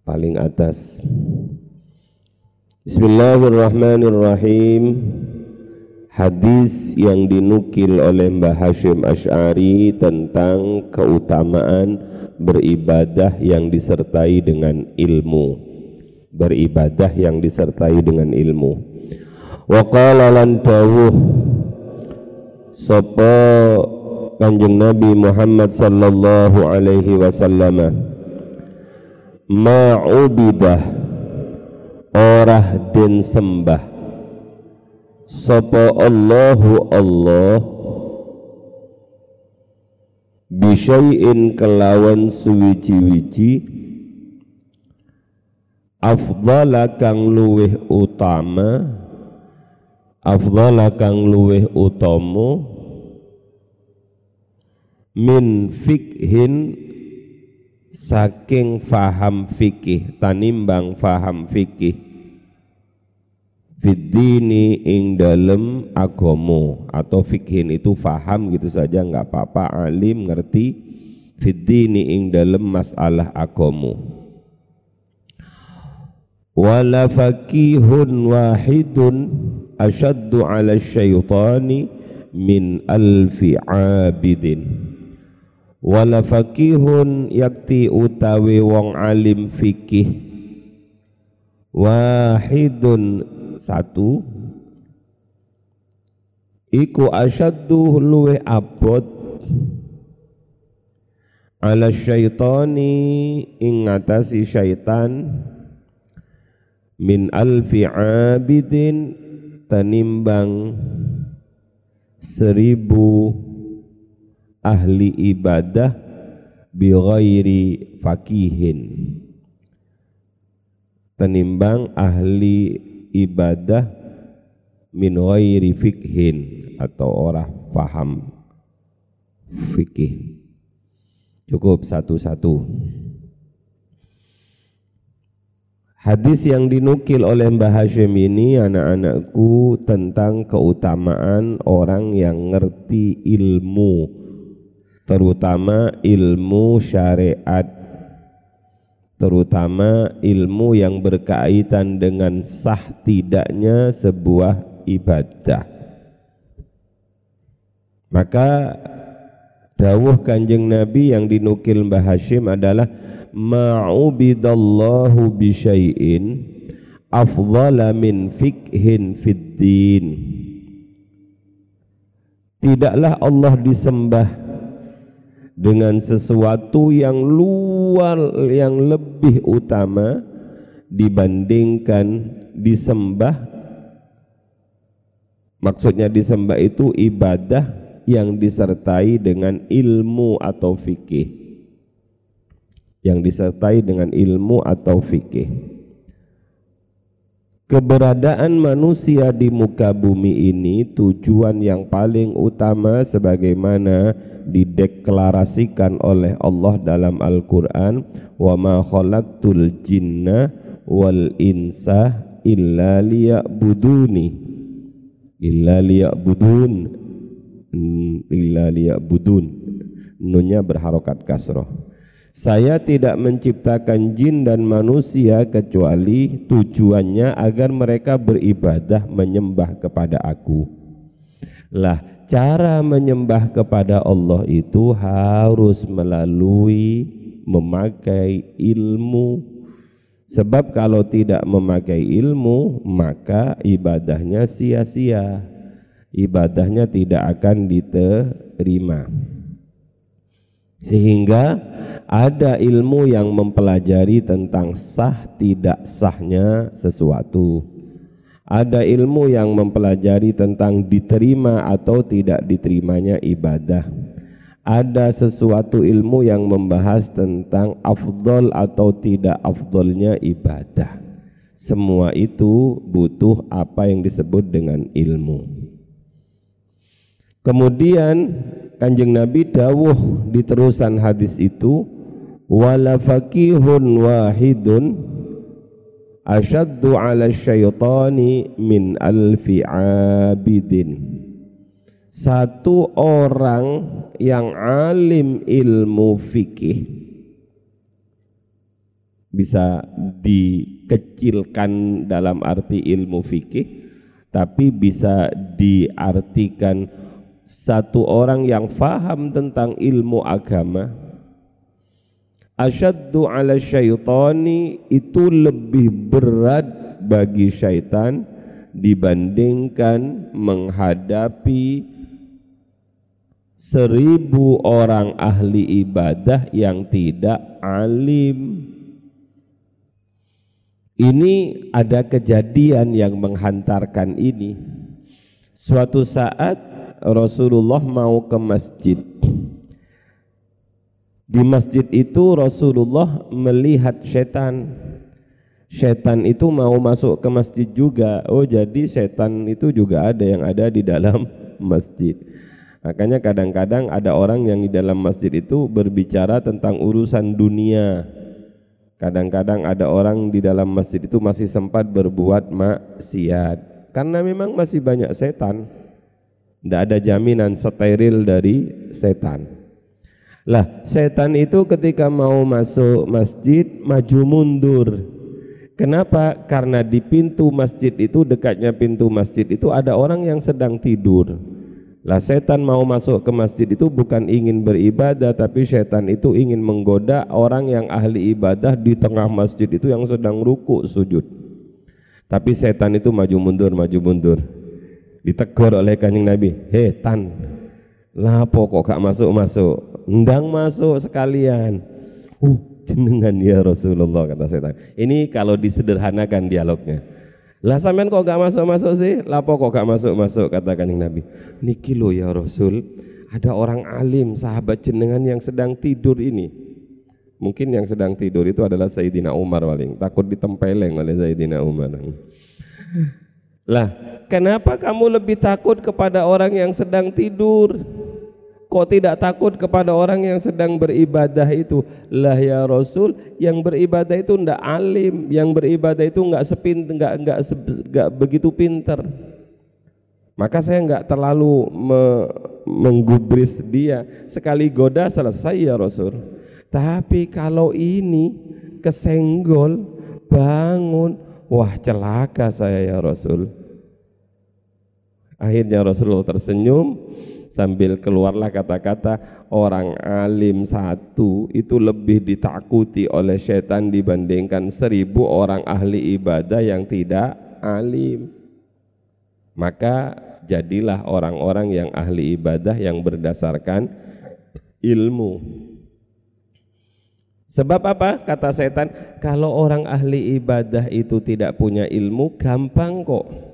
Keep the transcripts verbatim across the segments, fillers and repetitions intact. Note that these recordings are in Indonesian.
Paling atas. Bismillahirrahmanirrahim. Hadis yang dinukil oleh Mbah Hasyim Asy'ari tentang keutamaan beribadah yang disertai dengan ilmu. Beribadah yang disertai dengan ilmu. Wa qala lan tawuh sapa Kanjeng Nabi Muhammad sallallahu alaihi wasallam, ma'ubidah orah den sembah sapa Allahu Allah bisyai'in kelawan suwiji-wiji afdhala kang luweh utama afdhala kang luweh utama min fikhin saking faham fikih, tanimbang faham fikih fiddini ing dalem agomo, atau fikhin itu faham gitu saja nggak apa-apa, alim ngerti, fiddini ing dalem masalah agomo. Wala fakihun wahidun asyaddu ala syaitani min alfi abidin. Wala fakihun yakti utawi wong alim fikih wahidun satu iku asyaddu luwe abot ala syaitani ing ngatasi syaitan min alfi abidin tanimbang seribu ahli ibadah bi ghairi fakihin, tenimbang ahli ibadah min ghairi fikhin atau orang paham fikih. Cukup satu-satu. Hadis yang dinukil oleh Mbah Hasyim ini, anak-anakku, tentang keutamaan orang yang ngerti ilmu, terutama ilmu syariat, terutama ilmu yang berkaitan dengan sah tidaknya sebuah ibadah. Maka dawuh Kanjeng Nabi yang dinukil Mbah Hasyim adalah ma'ubidallahu bisyai'in afdhala min fikhin fid din. Tidaklah Allah disembah dengan sesuatu yang luar, yang lebih utama dibandingkan disembah. Maksudnya disembah itu ibadah yang disertai dengan ilmu atau fikih, yang disertai dengan ilmu atau fikih. Keberadaan manusia di muka bumi ini tujuan yang paling utama sebagaimana dideklarasikan oleh Allah dalam Al-Quran, wa ma khalaqtul jinna wal insa illa liya'buduni illa liya'budun illa liya'budun, nunnya berharokat kasroh. Saya tidak menciptakan jin dan manusia kecuali tujuannya agar mereka beribadah menyembah kepada aku. Lah, cara menyembah kepada Allah itu harus melalui memakai ilmu. Sebab kalau tidak memakai ilmu, maka ibadahnya sia-sia. Ibadahnya tidak akan diterima. Sehingga ada ilmu yang mempelajari tentang sah tidak sahnya sesuatu. Ada ilmu yang mempelajari tentang diterima atau tidak diterimanya ibadah. ada sesuatu ilmu yang membahas tentang afdol atau tidak afdolnya ibadah. Semua itu butuh apa yang disebut dengan ilmu. Kemudian Kanjeng Nabi dawuh di terusan hadis itu, wala faqihun wahidun asyaddu ala syaitani min alfi abidin. Satu orang yang alim ilmu fikih bisa dikecilkan dalam arti ilmu fikih, tapi bisa diartikan satu orang yang faham tentang ilmu agama, asyaddu ala syaitani, itu lebih berat bagi syaitan dibandingkan menghadapi seribu orang ahli ibadah yang tidak alim. Ini ada kejadian yang menghantarkan ini. Suatu saat Rasulullah mau ke masjid. Di masjid itu Rasulullah melihat setan. Setan itu mau masuk ke masjid juga. Oh, jadi setan itu juga ada yang ada di dalam masjid. Makanya kadang-kadang ada orang yang di dalam masjid itu berbicara tentang urusan dunia. Kadang-kadang ada orang di dalam masjid itu masih sempat berbuat maksiat. Karena memang masih banyak setan. Tidak ada jaminan steril dari setan. Lah, setan itu ketika mau masuk masjid maju mundur. Kenapa? Karena di pintu masjid itu, dekatnya pintu masjid itu ada orang yang sedang tidur. Lah, setan mau masuk ke masjid itu bukan ingin beribadah, tapi setan itu ingin menggoda orang yang ahli ibadah di tengah masjid itu yang sedang ruku sujud. Tapi setan itu maju mundur, maju mundur. Ditegur oleh Kanjeng Nabi, hei tan, lapo kok gak masuk-masuk, ndang masuk sekalian. Uh, jenengan ya Rasulullah, kata setan. Ini kalau disederhanakan dialognya. Lah sampean kok gak masuk-masuk sih, lapo kok gak masuk-masuk, kata Kanjeng Nabi. Niki lho ya Rasul, ada orang alim sahabat jenengan yang sedang tidur ini. Mungkin yang sedang tidur itu adalah Sayyidina Umar paling, takut ditempeleng oleh Sayyidina Umar. Lah, kenapa kamu lebih takut kepada orang yang sedang tidur? Kok tidak takut kepada orang yang sedang beribadah itu? Lah ya Rasul, yang beribadah itu ndak alim, yang beribadah itu nggak sepin, nggak nggak nggak begitu pinter. Maka saya nggak terlalu me, menggubris dia. Sekali goda selesai ya Rasul. Tapi kalau ini kesenggol, bangun, wah celaka saya ya Rasul. Akhirnya Rasulullah tersenyum sambil keluarlah kata-kata, orang alim satu itu lebih ditakuti oleh setan dibandingkan seribu orang ahli ibadah yang tidak alim. Maka jadilah orang-orang yang ahli ibadah yang berdasarkan ilmu. Sebab apa? Kata setan, kalau orang ahli ibadah itu tidak punya ilmu, gampang kok.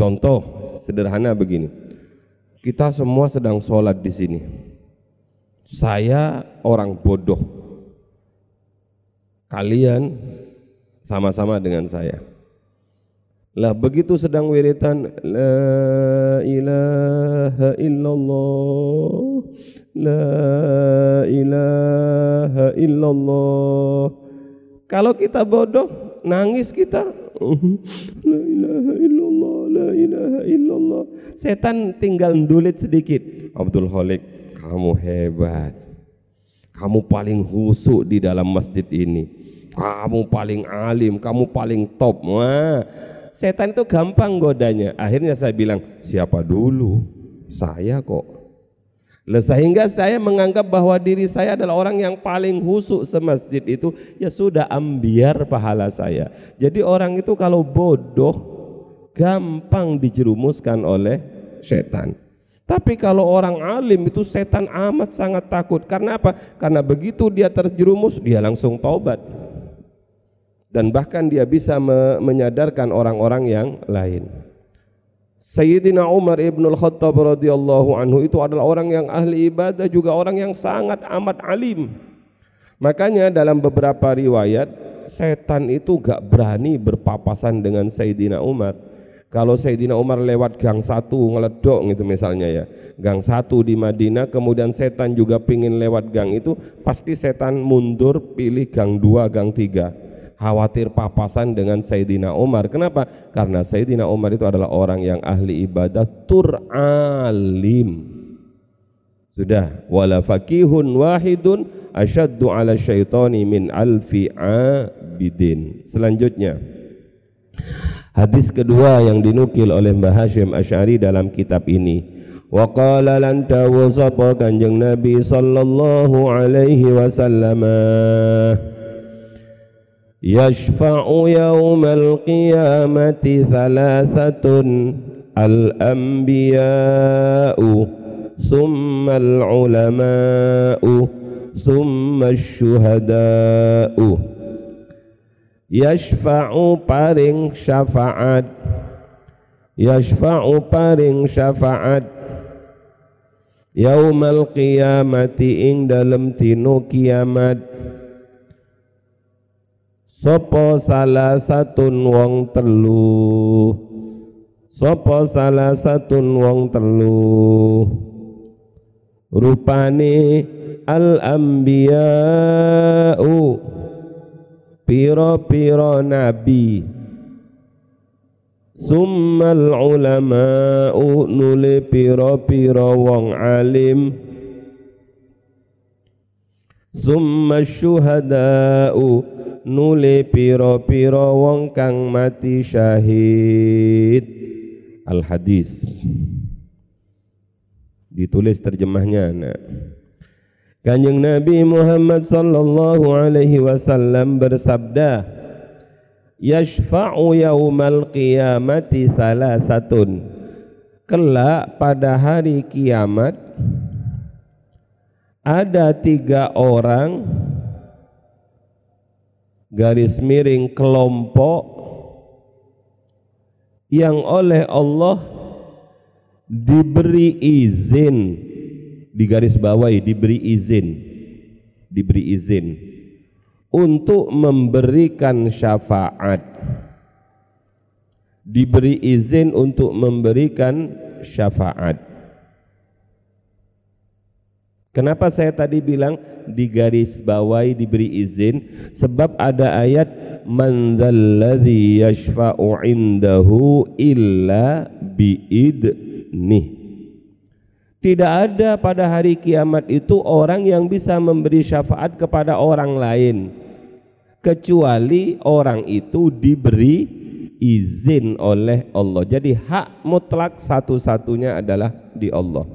Contoh sederhana begini, kita semua sedang sholat di sini. Saya orang bodoh, kalian sama-sama dengan saya. Lah begitu sedang wiritan, la ilaha illallah, la ilaha illallah. Kalau kita bodoh, nangis kita. La ilaha illallah, la ilaha illallah. Setan tinggal ndulit sedikit. Abdul Khalik, kamu hebat. Kamu paling khusyuk di dalam masjid ini. Kamu paling alim, kamu paling top. Wah, setan itu gampang godanya. Akhirnya saya bilang, siapa dulu? Saya kok. Sehingga saya menganggap bahwa diri saya adalah orang yang paling khusyuk semasjid itu. Ya sudah, ambiar pahala saya. Jadi orang itu kalau bodoh gampang dijerumuskan oleh setan. Tapi kalau orang alim itu setan amat sangat takut. Karena apa? Karena begitu dia terjerumus, dia langsung taubat. Dan bahkan dia bisa me- menyadarkan orang-orang yang lain. Sayyidina Umar ibn al-Khattab radhiyallahu anhu itu adalah orang yang ahli ibadah, juga orang yang sangat amat alim. Makanya dalam beberapa riwayat, setan itu gak berani berpapasan dengan Sayyidina Umar. Kalau Sayyidina Umar lewat gang satu ngeledok gitu misalnya ya, gang satu di Madinah, kemudian setan juga pingin lewat gang itu, pasti setan mundur pilih gang dua, gang tiga, khawatir papasan dengan Sayyidina Umar. Kenapa? Karena Sayyidina Umar itu adalah orang yang ahli ibadah, tur alim. Sudah, wala faqihun wahidun asyaddu ala syaitani min alfi abidin. Selanjutnya, hadis kedua yang dinukil oleh Mbah Hasyim Asy'ari dalam kitab ini. Wa qala lan tawassafa Kanjeng Nabi sallallahu alaihi wasallam yashfa'u yawmal qiyamati thalathatun al-anbiya'u thumma al-ulama'u thumma al-syuhada'u. Yashfa'u paring syafa'at, yashfa'u paring syafa'at yawmal qiyamati ing dalem tinu kiamat. Sopo salah satun wong telu, sopo salah satun wong telu, rupane al-anbiya'u piro-piro nabi, summal ulama'u nuli piro-piro wong alim, summa syuhada'u nule piro-piro wong kang mati syahid. Al-hadis ditulis terjemahnya anak. Kanjeng Nabi Muhammad sallallahu alaihi wasallam bersabda, yashfa'u yaumal qiyamati salasatun, kelak pada hari kiamat ada tiga orang garis miring kelompok yang oleh Allah diberi izin, di garis bawahi diberi izin, diberi izin untuk memberikan syafaat, diberi izin untuk memberikan syafaat. Kenapa saya tadi bilang di garis bawahi diberi izin? Sebab ada ayat man dzalladzi yashfa'u indahu illa biidnih. Tidak ada pada hari kiamat itu orang yang bisa memberi syafaat kepada orang lain kecuali orang itu diberi izin oleh Allah. Jadi hak mutlak satu-satunya adalah di Allah.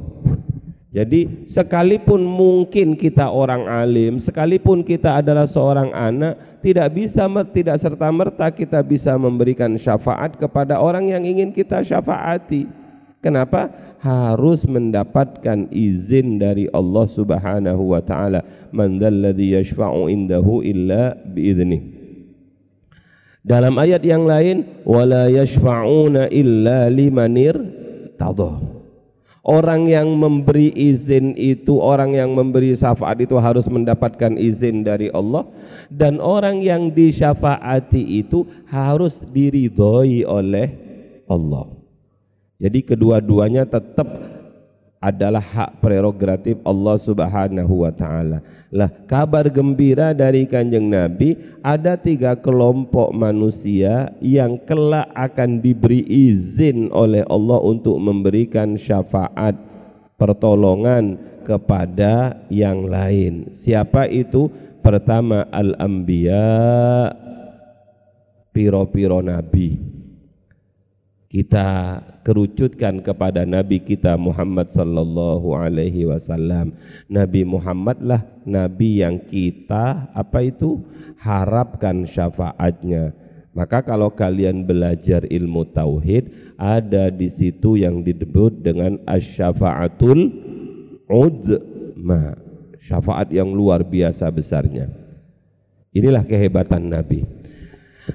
Jadi sekalipun mungkin kita orang alim, sekalipun kita adalah seorang anak, tidak bisa tidak serta-merta kita bisa memberikan syafaat kepada orang yang ingin kita syafaati. Kenapa? Harus mendapatkan izin dari Allah Subhanahu wa taala. Man dzalladzi yashfa'u indahu illa bi'idznih. Dalam ayat yang lain, wala yashfa'una illa limanir tadha. Orang yang memberi izin itu, orang yang memberi syafaat itu harus mendapatkan izin dari Allah, dan orang yang disyafaati itu harus diridhoi oleh Allah. Jadi kedua-duanya tetap adalah hak prerogatif Allah Subhanahu wa taala. Lah, kabar gembira dari Kanjeng Nabi, ada tiga kelompok manusia yang kelak akan diberi izin oleh Allah untuk memberikan syafaat, pertolongan kepada yang lain. Siapa itu? Pertama al-anbiya, piro-piro nabi. Kita kerucutkan kepada Nabi kita Muhammad sallallahu alaihi wasallam. Nabi Muhammad lah Nabi yang kita apa itu harapkan syafaatnya. Maka kalau kalian belajar ilmu tauhid, ada di situ yang disebut dengan asy-syafa'atul uzma, syafaat yang luar biasa besarnya. Inilah kehebatan Nabi.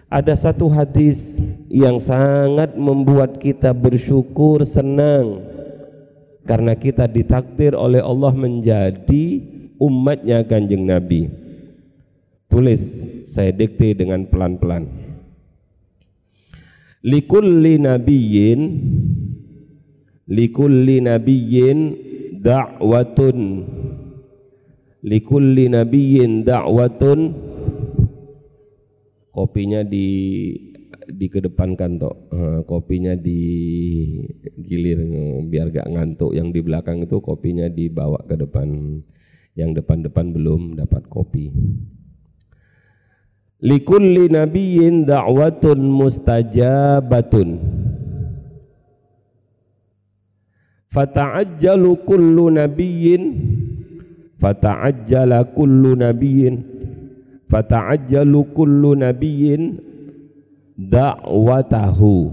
Ada satu hadis yang sangat membuat kita bersyukur, senang karena kita ditakdir oleh Allah menjadi umatnya Kanjeng Nabi. Tulis, saya dikte dengan pelan-pelan. Likulli nabiyyin likulli nabiyyin da'watun likulli nabiyyin da'watun. Kopinya di dikedepankan tok, kopinya digilir biar gak ngantuk. Yang di belakang itu kopinya dibawa ke depan, yang depan-depan belum dapat kopi. Likulli nabiyyin da'watun mustajabatun fata'ajjalu kullu nabiyyin fata'ajjala kullu nabiyyin fata'ajjalu kullu nabiyyin da'watahu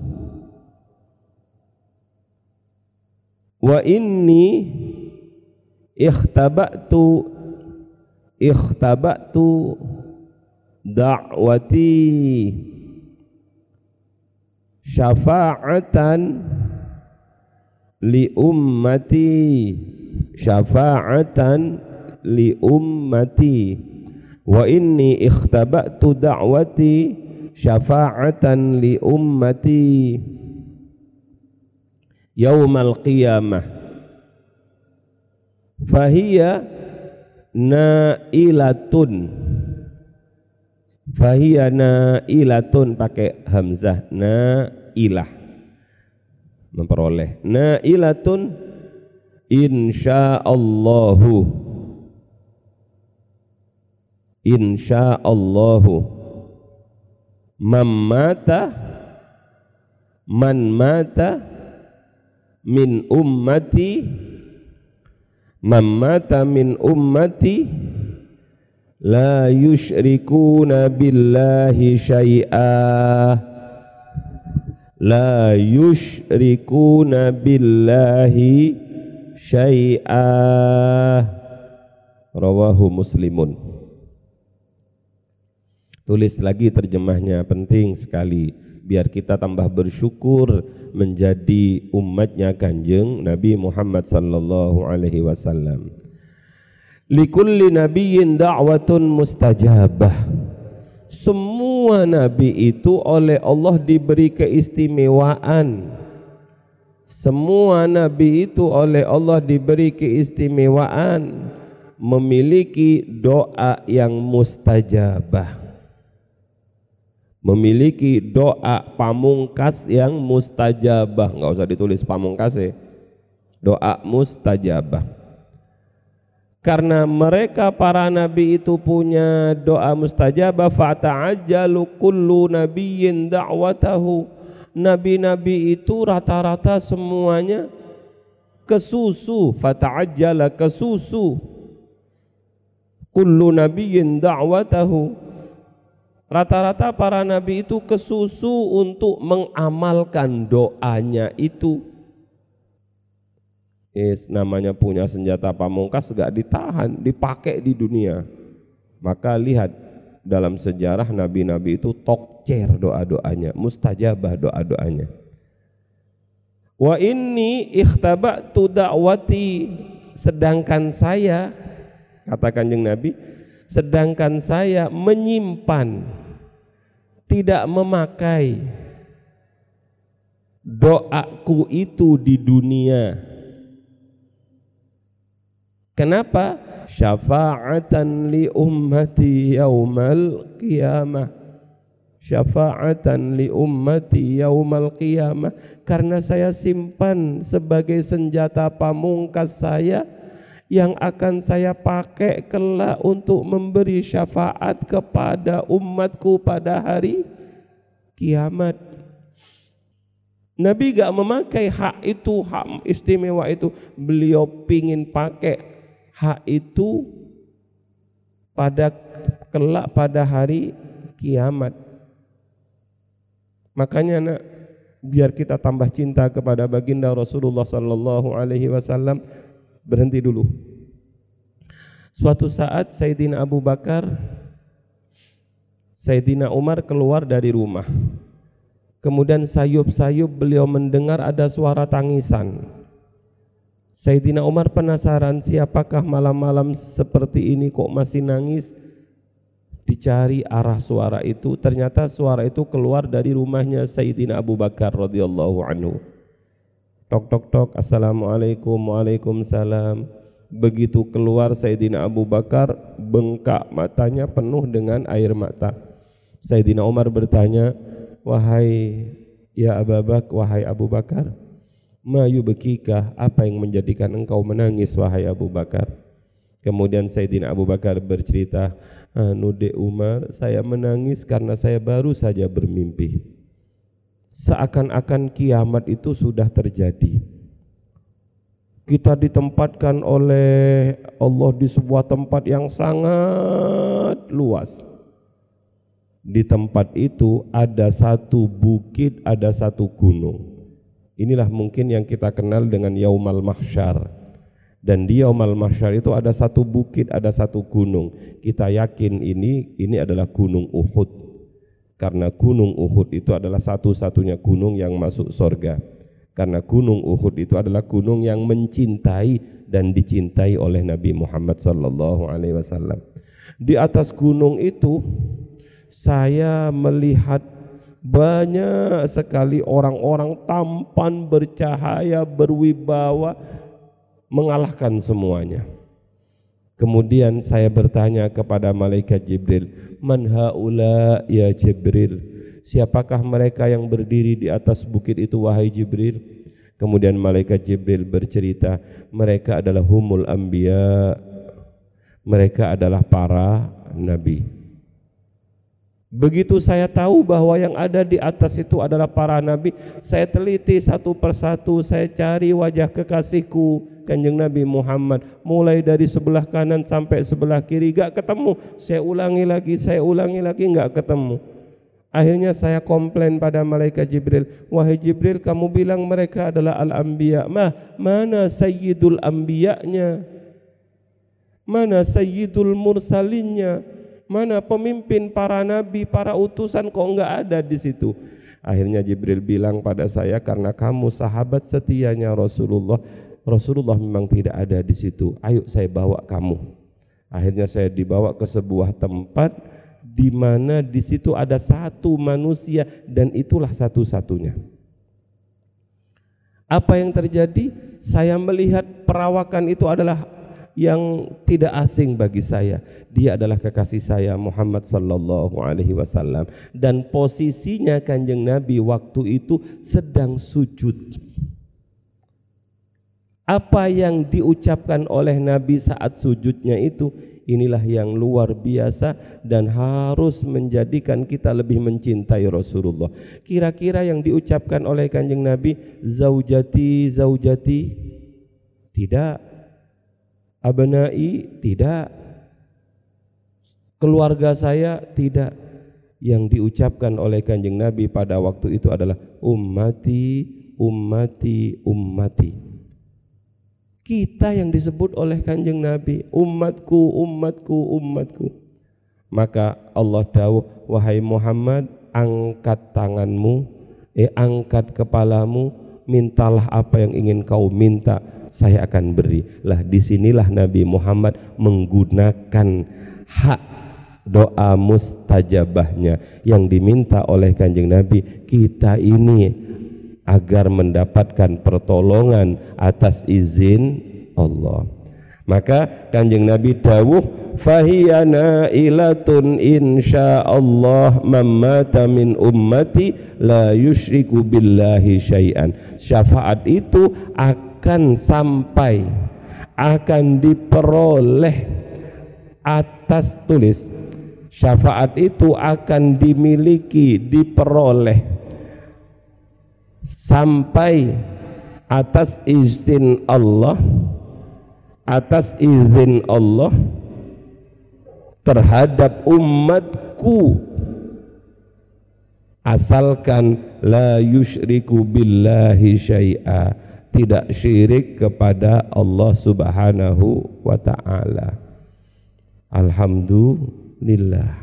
wa inni ikhtaba'tu ikhtaba'tu da'wati syafa'atan li ummati syafa'atan li ummati wa inni ikhtaba'tu da'wati syafa'atan li ummati yaumal qiyamah fahiya na'ilatun fahiya na'ilatun pakai hamzah na'ilah memperoleh na'ilatun insya'allahu insya'allahu Mammata man mata min ummati mammata min ummati la yushrikuna billahi syai'a la yushrikuna billahi syai'a rawahu muslimun. Tulis lagi terjemahnya, penting sekali biar kita tambah bersyukur menjadi umatnya Kanjeng Nabi Muhammad sallallahu alaihi wasallam. Likulli nabiyyin da'watun mustajabah. Semua nabi itu oleh Allah diberi keistimewaan. Semua nabi itu oleh Allah diberi keistimewaan, memiliki doa yang mustajabah. Memiliki doa pamungkas yang mustajabah. Nggak usah ditulis pamungkas ya, doa mustajabah. Karena mereka para nabi itu punya doa mustajabah. Fata'ajjalu kullu nabiyyin da'watahu. Nabi-nabi itu rata-rata semuanya kesusu. Fata'ajjala kesusu kullu nabiyyin da'watahu. Rata-rata para nabi itu kesusu untuk mengamalkan doanya itu. Is, namanya punya senjata pamungkas gak ditahan, dipakai di dunia. Maka lihat dalam sejarah nabi-nabi itu tokcer doa-doanya, mustajabah doa-doanya. Wa inni ikhtaba'tu da'wati, sedangkan saya, kata Kanjeng Nabi, sedangkan saya menyimpan, tidak memakai doaku itu di dunia. Kenapa? Syafa'atan li ummati yaumal qiyamah. Syafa'atan li ummati yaumal qiyamah. Karena saya simpan sebagai senjata pamungkas saya yang akan saya pakai kelak untuk memberi syafaat kepada umatku pada hari kiamat. Nabi gak memakai hak itu, hak istimewa itu. Beliau pingin pakai hak itu pada kelak pada hari kiamat. Makanya nak, biar kita tambah cinta kepada baginda Rasulullah sallallahu alaihi wasallam. Berhenti dulu. Suatu saat Sayyidina Abu Bakar, Sayyidina Umar keluar dari rumah ke Kemudian sayup-sayup beliau mendengar ada suara tangisan. Sayyidina Umar penasaran, siapakah malam-malam seperti ini kok masih nangis? Dicari arah suara itu, ternyata suara itu keluar dari rumahnya Sayyidina Abu Bakar radhiyallahu anhu. Tok tok tok, assalamualaikum, waalaikumsalam. Begitu keluar Sayyidina Abu Bakar, bengkak matanya penuh dengan air mata. Sayyidina Umar bertanya, wahai ya Abu Bakar, wahai Abu Bakar, ma yubkikah, apa yang menjadikan engkau menangis wahai Abu Bakar? Kemudian Sayyidina Abu Bakar bercerita, anu de Umar, saya menangis karena saya baru saja bermimpi. Seakan-akan kiamat itu sudah terjadi. Kita ditempatkan oleh Allah di sebuah tempat yang sangat luas. Di tempat itu ada satu bukit, ada satu gunung. Inilah mungkin yang kita kenal dengan Yaumul Mahsyar. Dan di Yaumul Mahsyar itu ada satu bukit, ada satu gunung. Kita yakin ini ini adalah Gunung Uhud. Karena Gunung Uhud itu adalah satu-satunya gunung yang masuk surga. Karena Gunung Uhud itu adalah gunung yang mencintai dan dicintai oleh Nabi Muhammad sallallahu alaihi wasallam. Di atas gunung itu saya melihat banyak sekali orang-orang tampan, bercahaya, berwibawa, mengalahkan semuanya. Kemudian saya bertanya kepada Malaikat Jibril, man haula ya Jibril, siapakah mereka yang berdiri di atas bukit itu wahai Jibril? Kemudian Malaikat Jibril bercerita, mereka adalah humul anbiya, mereka adalah para nabi. Begitu saya tahu bahwa yang ada di atas itu adalah para nabi, saya teliti satu persatu, saya cari wajah kekasihku Kanjeng Nabi Muhammad, mulai dari sebelah kanan sampai sebelah kiri, gak ketemu. Saya ulangi lagi, saya ulangi lagi, gak ketemu. Akhirnya saya komplain pada Malaikat Jibril, wahai Jibril, kamu bilang mereka adalah al-anbiya, mah mana sayyidul anbiya'nya, mana sayyidul mursalinnya, mana pemimpin para nabi, para utusan, kok enggak ada di situ? Akhirnya Jibril bilang pada saya, karena kamu sahabat setianya Rasulullah, Rasulullah memang tidak ada di situ. Ayo saya bawa kamu. Akhirnya saya dibawa ke sebuah tempat di mana di situ ada satu manusia dan itulah satu-satunya. Apa yang terjadi? Saya melihat perawakan itu adalah yang tidak asing bagi saya. Dia adalah kekasih saya Muhammad sallallahu alaihi wasallam, dan posisinya Kanjeng Nabi waktu itu sedang sujud. Apa yang diucapkan oleh Nabi saat sujudnya itu, inilah yang luar biasa dan harus menjadikan kita lebih mencintai Rasulullah. Kira-kira yang diucapkan oleh Kanjeng Nabi, zaujati zaujati, tidak. Abnai, tidak. Keluarga saya, tidak. Yang diucapkan oleh Kanjeng Nabi pada waktu itu adalah ummati, ummati, ummati. Kita yang disebut oleh Kanjeng Nabi, umatku, umatku, umatku. Maka Allah dawuh, wahai Muhammad, angkat tanganmu, eh angkat kepalamu, mintalah apa yang ingin kau minta, saya akan beri. Lah disinilah Nabi Muhammad menggunakan hak doa mustajabahnya. Yang diminta oleh Kanjeng Nabi, kita ini agar mendapatkan pertolongan atas izin Allah. Maka Kanjeng Nabi dawuh, fahiyana ilatun insyaallah mamata min ummati la yushriku billahi syai'an. Syafaat itu akan akan sampai, akan diperoleh atas tulis. Syafaat itu akan dimiliki, diperoleh sampai atas izin Allah, atas izin Allah terhadap umatku, asalkan la yusyriku billahi syai'a, tidak syirik kepada Allah subhanahu wa ta'ala. Alhamdulillah,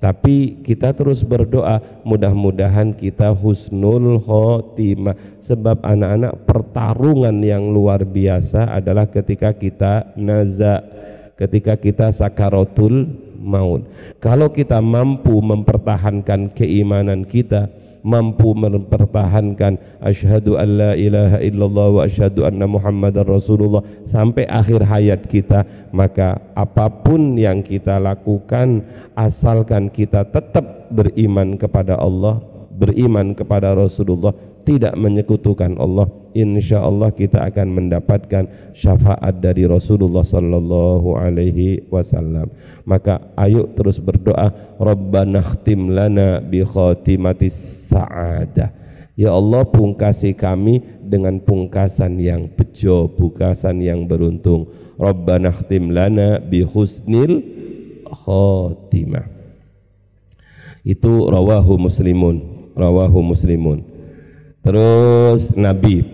Tapi kita terus berdoa, mudah-mudahan kita husnul khotimah. Sebab anak-anak, pertarungan yang luar biasa adalah ketika kita naza, ketika kita sakaratul maut. Kalau kita mampu mempertahankan keimanan kita, mampu mempertahankan asyhadu an la ilaha illallah wa asyhadu anna muhammadar rasulullah sampai akhir hayat kita, maka apapun yang kita lakukan asalkan kita tetap beriman kepada Allah, beriman kepada Rasulullah, tidak menyekutukan Allah, insya Allah kita akan mendapatkan syafaat dari Rasulullah sallallahu alaihi wasallam. Maka ayo terus berdoa, Rabbana khtim lana bi khatimatis sa'adah. Ya Allah, pungkasi kami dengan pungkasan yang bejo, pungkasan yang beruntung. Rabbana khtim lana bi husnil khatimah. Itu rawahu muslimun, rawahu muslimun. Terus Nabi,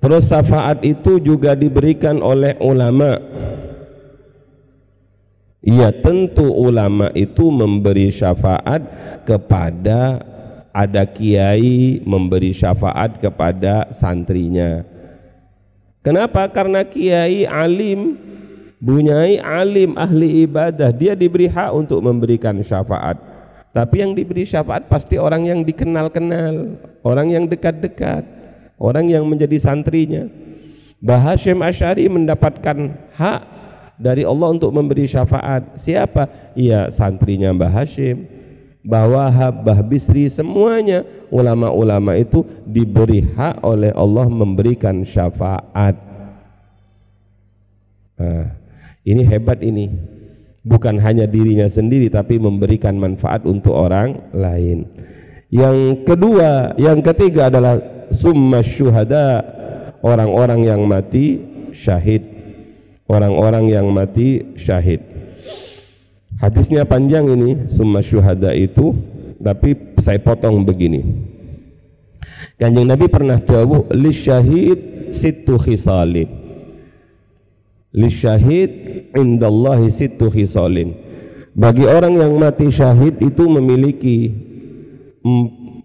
terus syafaat itu juga diberikan oleh ulama. Iya, tentu ulama itu memberi syafaat kepada, ada kiai memberi syafaat kepada santrinya. Kenapa? Karena kiai alim, bunyai alim, ahli ibadah, dia diberi hak untuk memberikan syafaat. Tapi yang diberi syafaat pasti orang yang dikenal-kenal, orang yang dekat-dekat, orang yang menjadi santrinya. Mbah Hasyim Asy'ari mendapatkan hak dari Allah untuk memberi syafaat. Siapa? Ya, santrinya Mbah Hasyim, Mbah Wahab, Mbah Bisri, semuanya ulama-ulama itu diberi hak oleh Allah memberikan syafaat. Nah, ini hebat ini. Bukan hanya dirinya sendiri, tapi memberikan manfaat untuk orang lain. Yang kedua, yang ketiga adalah summa syuhada, orang-orang yang mati syahid, orang-orang yang mati syahid. Hadisnya panjang ini, summa syuhada itu, tapi saya potong begini. Kanjeng Nabi pernah jawab, lisyahid sittu khisalin. Lisyahid indallahi sittu khisalin. Bagi orang yang mati syahid itu memiliki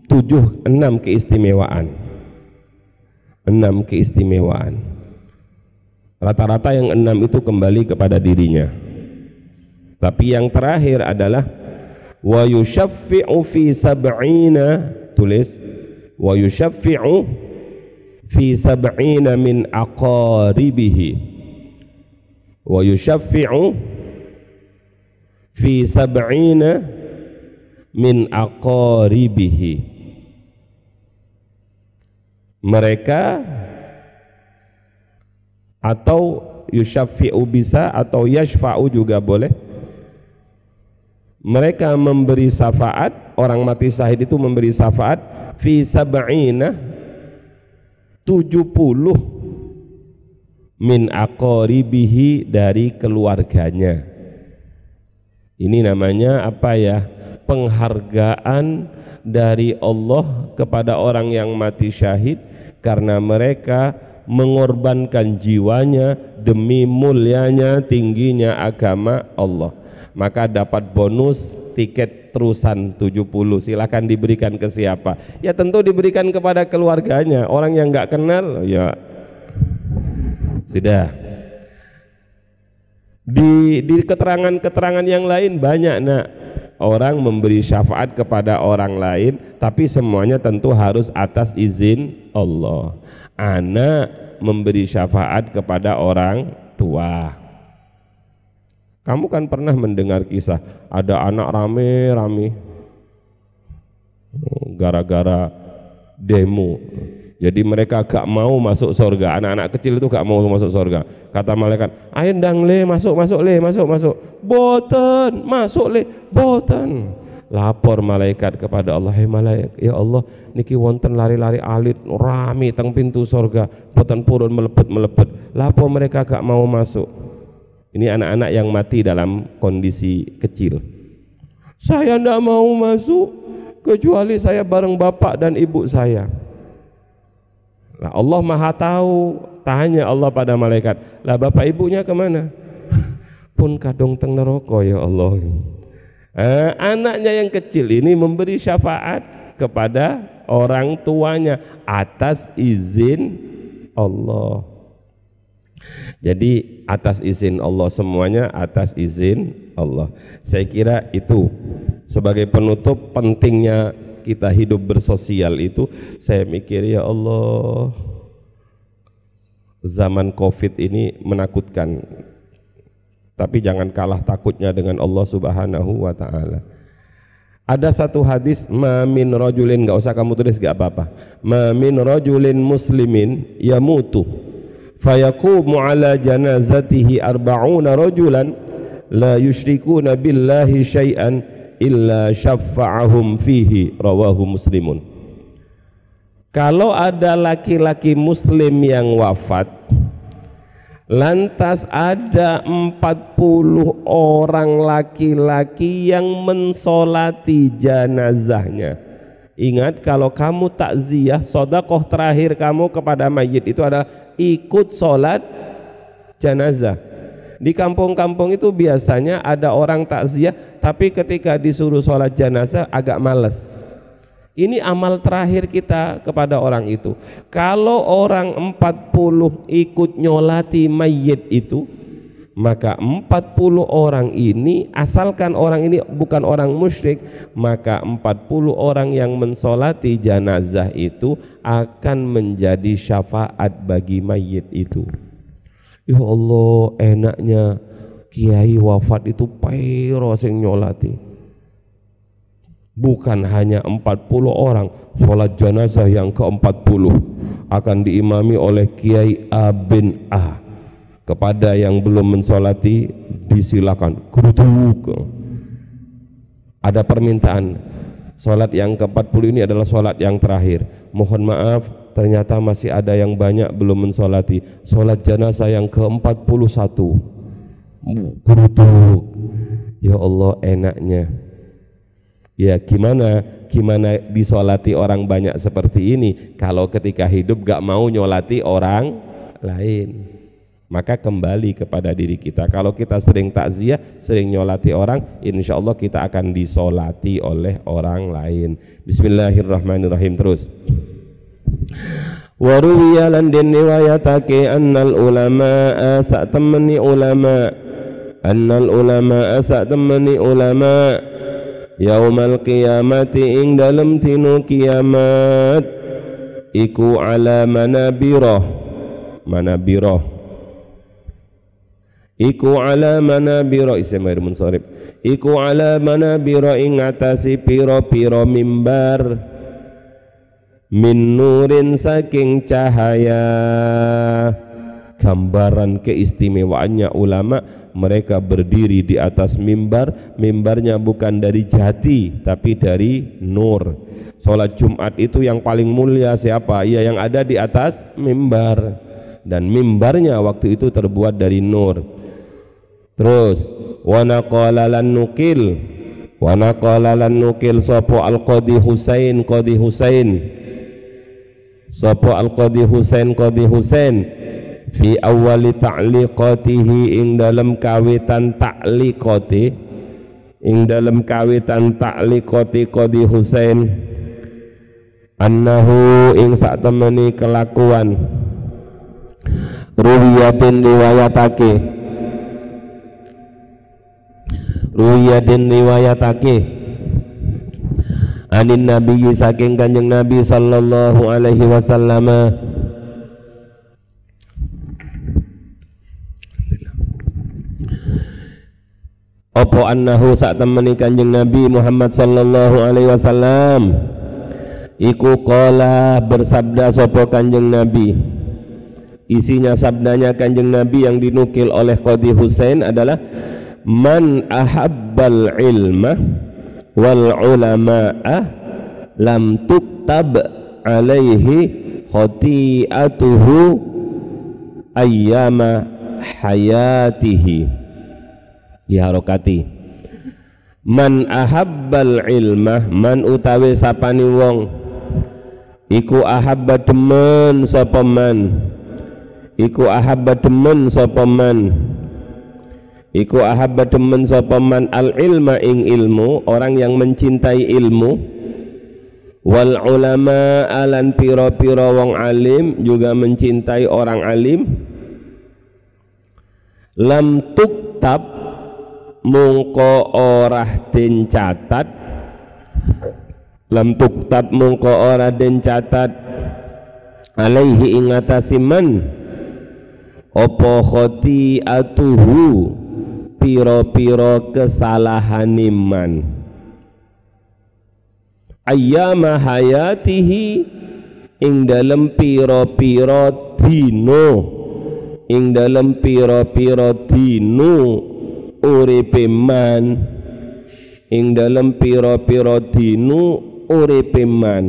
tujuh, enam keistimewaan. Enam keistimewaan. Rata-rata yang enam itu kembali kepada dirinya. Tapi yang terakhir adalah wa yushaffi'u fi sab'ina, tulis wa yushaffi'u fi sab'ina min aqaribihi. Wa yushaffi'u fi sab'ina min aqaribihi. Mereka atau yushaffi'u bisa atau yashfa'u juga boleh. Mereka memberi syafaat, orang mati syahid itu memberi syafaat fi sab'ina, tujuh puluh min aqaribihi, dari keluarganya. Ini namanya apa ya? Penghargaan dari Allah kepada orang yang mati syahid, karena mereka mengorbankan jiwanya demi mulianya tingginya agama Allah. Maka dapat bonus tiket terusan tujuh puluh. Silakan diberikan ke siapa? Ya tentu diberikan kepada keluarganya. Orang yang nggak kenal ya sudah. Di di keterangan-keterangan yang lain banyak nak, orang memberi syafaat kepada orang lain, tapi semuanya tentu harus atas izin Allah. Anak memberi syafaat kepada orang tua. Kamu kan pernah mendengar kisah ada anak rame-rame gara-gara demo. Jadi mereka gak mau masuk surga, anak-anak kecil itu gak mau masuk surga. Kata malaikat, ayo ndang le, masuk, masuk le, masuk, masuk. Boten, masuk le, boten. Lapor malaikat kepada Allah, hei malaikat, ya Allah, niki wonten lari-lari alit, rami teng pintu surga, boten purun melepet-melepet. Lapor mereka gak mau masuk. Ini anak-anak yang mati dalam kondisi kecil. Saya ndak mau masuk, kecuali saya bareng bapak dan ibu saya. Nah, Allah maha tahu. Tanya Allah pada malaikat, lah bapak ibunya kemana? Pun kadung teng neraka ya Allah. eh, anaknya yang kecil ini memberi syafaat kepada orang tuanya atas izin Allah. Jadi atas izin Allah, semuanya atas izin Allah. Saya kira itu sebagai penutup pentingnya kita hidup bersosial itu. Saya mikir, ya Allah, zaman Covid ini menakutkan, tapi jangan kalah takutnya dengan Allah Subhanahu wa ta'ala. Ada satu hadis, ma min rajulin, gak usah kamu tulis, gak apa-apa, ma min rajulin muslimin yamutu fayaqumu ala janazatihi arba'una rajulan la yushrikuna billahi syai'an illa syaffa'ahum fihi, rawahu muslimun. Kalau ada laki-laki muslim yang wafat, lantas ada empat puluh orang laki-laki yang mensolati jenazahnya. Ingat, kalau kamu takziah, sodakoh terakhir kamu kepada mayit itu adalah ikut solat jenazah. Di kampung-kampung itu biasanya ada orang takziah, tapi ketika disuruh solat jenazah agak malas. Ini amal terakhir kita kepada orang itu. Kalau orang empat puluh ikut nyolati mayit itu, maka empat puluh orang ini, asalkan orang ini bukan orang musyrik, maka empat puluh orang yang mensolati jenazah itu akan menjadi syafaat bagi mayit itu. Ya Allah, enaknya kiai wafat itu piro sing nyolati. Bukan hanya empat puluh orang, sholat jenazah yang ke empat puluh akan diimami oleh Kiai A bin A. Kepada yang belum mensolati disilakan. Kutuk. Ada permintaan, sholat yang ke empat puluh ini adalah sholat yang terakhir. Mohon maaf, ternyata masih ada yang banyak belum mensolati. Sholat jenazah yang ke empat puluh satu. Kutuk. Ya Allah, enaknya. Ya gimana, gimana disolati orang banyak seperti ini kalau ketika hidup gak mau nyolati orang lain. Maka kembali kepada diri kita, kalau kita sering takziah, sering nyolati orang, insya Allah kita akan disolati oleh orang lain. Bismillahirrahmanirrahim. Terus waruwiya lan din riwayatake annal ulama'a sa'temani ulama annal ulama'a sa'temani ulama' yaumal qiyamati ing dalem tinu kiamat iku ala manabirah manabirah iku ala manabirah isim ghair munsharif iku ala manabirah ing atasi pira-pira mimbar min nurin saking cahaya. Gambaran keistimewaannya ulama, mereka berdiri di atas mimbar, mimbarnya bukan dari jati tapi dari nur. Sholat Jumat itu yang paling mulia siapa? Ya yang ada di atas mimbar, dan mimbarnya waktu itu terbuat dari nur. Terus wa naqala lan nukil wa naqala lan nukil sapa al-qadi Husayn qadi Husayn sapa al-qadi Husayn qadi Husayn fi awali ta'liqatihi ing dalam kawitan ta'liqati ing dalam kawitan ta'liqati qadi Husain annahu ing sak temani kelakuan ruwiyatin riwayatake ruwiyatin riwayatake anin nabiyyi saking kanjeng Nabi sallallahu alaihi wasallam opo annahu saat temani kanjeng Nabi Muhammad sallallahu alaihi wasallam iku qala bersabda sopo kanjeng Nabi. Isinya sabdanya kanjeng Nabi yang dinukil oleh qadi Husain adalah man ahabbal ilma wal ulama'a lam tuktab alaihi khati'atuhu ayyama hayatihi diharokati. Man ahabbal ilmah, man utawi sapani wong iku ahabba demen sapa man iku ahabba demen sapa man iku ahabba demen sapa man al ilma ing ilmu, orang yang mencintai ilmu, wal ulama alan piro-piro wong alim, juga mencintai orang alim. Lam tuktab mungko orah den catat, lam tuktab mungko orah den catat alaihi ingatasiman opo khoti atuhu piro-piro kesalahaniman ayyama hayatihi ing dalem piro-piro dino, ing dalem piro-piro dino uripe man, ing dalem piro-piro dino uripe man.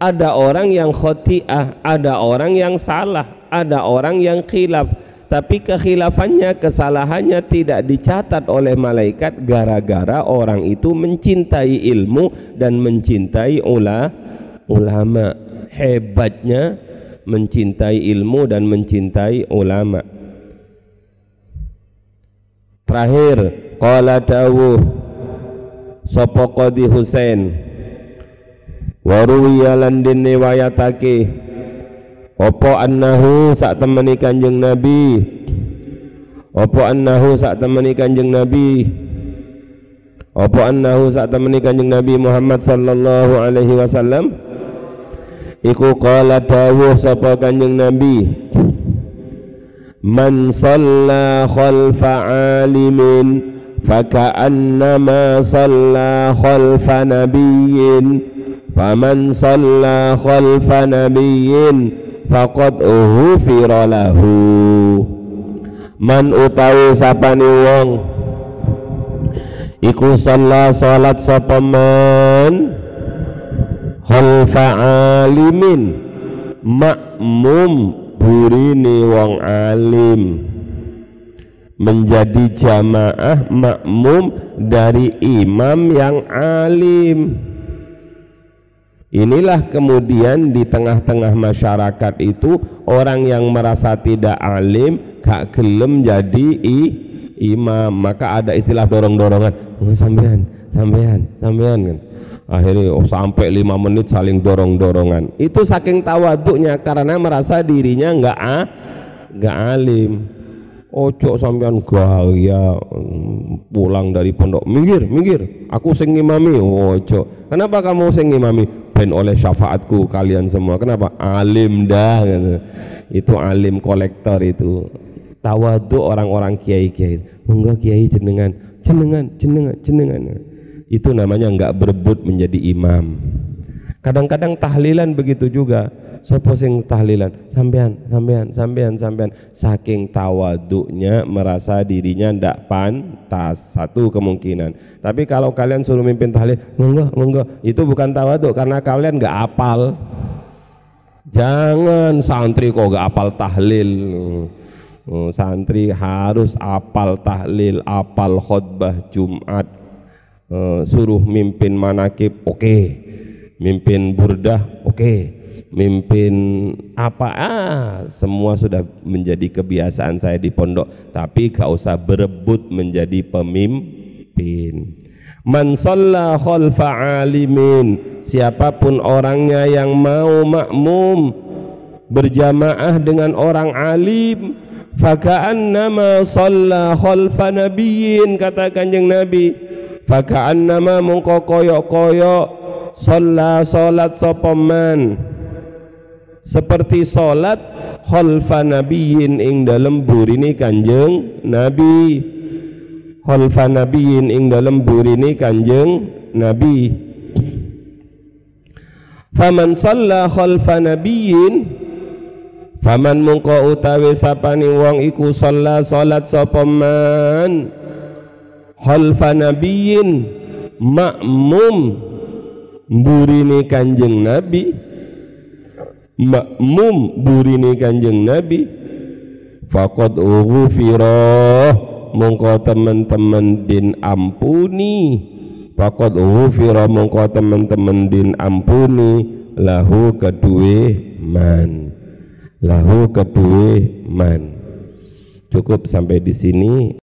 Ada orang yang khoti'ah, ada orang yang salah, ada orang yang khilaf, tapi kekhilafannya, kesalahannya tidak dicatat oleh malaikat gara-gara orang itu mencintai ilmu dan mencintai ula, ulama. Hebatnya mencintai ilmu dan mencintai ulama. Terakhir, qala dawuh sapa qadi Husayn wa ruwiya lan den riwayatake opo annahu sak temani kanjeng Nabi, opo annahu sak temani kanjeng Nabi, opo annahu sak temani kanjeng Nabi Muhammad sallallahu alaihi wasallam iku qala dawuh sapa kanjeng Nabi man shalla khalfa alimin faka'annama shalla khalfa nabiyyin faman shalla khalfa nabiyyin faqad ghufira lahu. Man utawi sapane wong iku salat salat sapa man khalfa alimin makmum burine wong alim, menjadi jamaah makmum dari imam yang alim. Inilah kemudian di tengah-tengah masyarakat itu orang yang merasa tidak alim gak gelem jadi i, imam, maka ada istilah dorong-dorongan, oh, sampean, sampean, sampean kan. Akhirnya oh, sampai lima menit saling dorong-dorongan. Itu saking tawaduknya karena merasa dirinya enggak ah, enggak alim. Ojo sampean gaya pulang dari pondok, minggir, minggir. Aku sing ngimami. Ojo. Kenapa kamu sing ngimami? Ben oleh syafaatku kalian semua. Kenapa? Alim dah gitu. Itu alim kolektor itu. Tawadhu orang-orang kiai-kiai. Monggo kiai jenengan, jenengan, jenengan, jenengan. Itu namanya enggak berebut menjadi imam. Kadang-kadang tahlilan begitu juga. Sopo sing tahlilan, sampean, sampean, sampean, sampean. Saking tawaduknya merasa dirinya ndak pantas, satu kemungkinan. Tapi kalau kalian suruh mimpin tahlil, monggo, monggo, itu bukan tawaduk karena kalian nggak apal. Jangan santri kok nggak apal tahlil. Santri harus apal tahlil, apal khutbah Jumat. Suruh mimpin manakib, oke. Okay. Mimpin burdah, oke. Okay. Mimpin apa ah, semua sudah menjadi kebiasaan saya di pondok, tapi gak usah berebut menjadi pemimpin. Man shalla khalfa alimin, siapapun orangnya yang mau makmum berjamaah dengan orang alim, faka'annama shalla khalfa nabiyyin, kata kanjeng Nabi, faka'annama mungko koyok-koyok shalla salat sapa man seperti salat khalfa nabiyyin ing dalem burine kanjeng Nabi, khalfa nabiyyin ing dalem burine kanjeng Nabi. Faman shalla khalfa nabiyyin, faman mungko utawi sapane wong iku shalla salat sapa man khalfa nabiyyin makmum burine kanjeng Nabi, makmum burine kanjeng Nabi, faqad ghufira mongko teman-teman din ampuni, faqad ghufira mongko teman-teman din ampuni lahu kaduwe man, lahu kaduwe man. Cukup sampai di sini.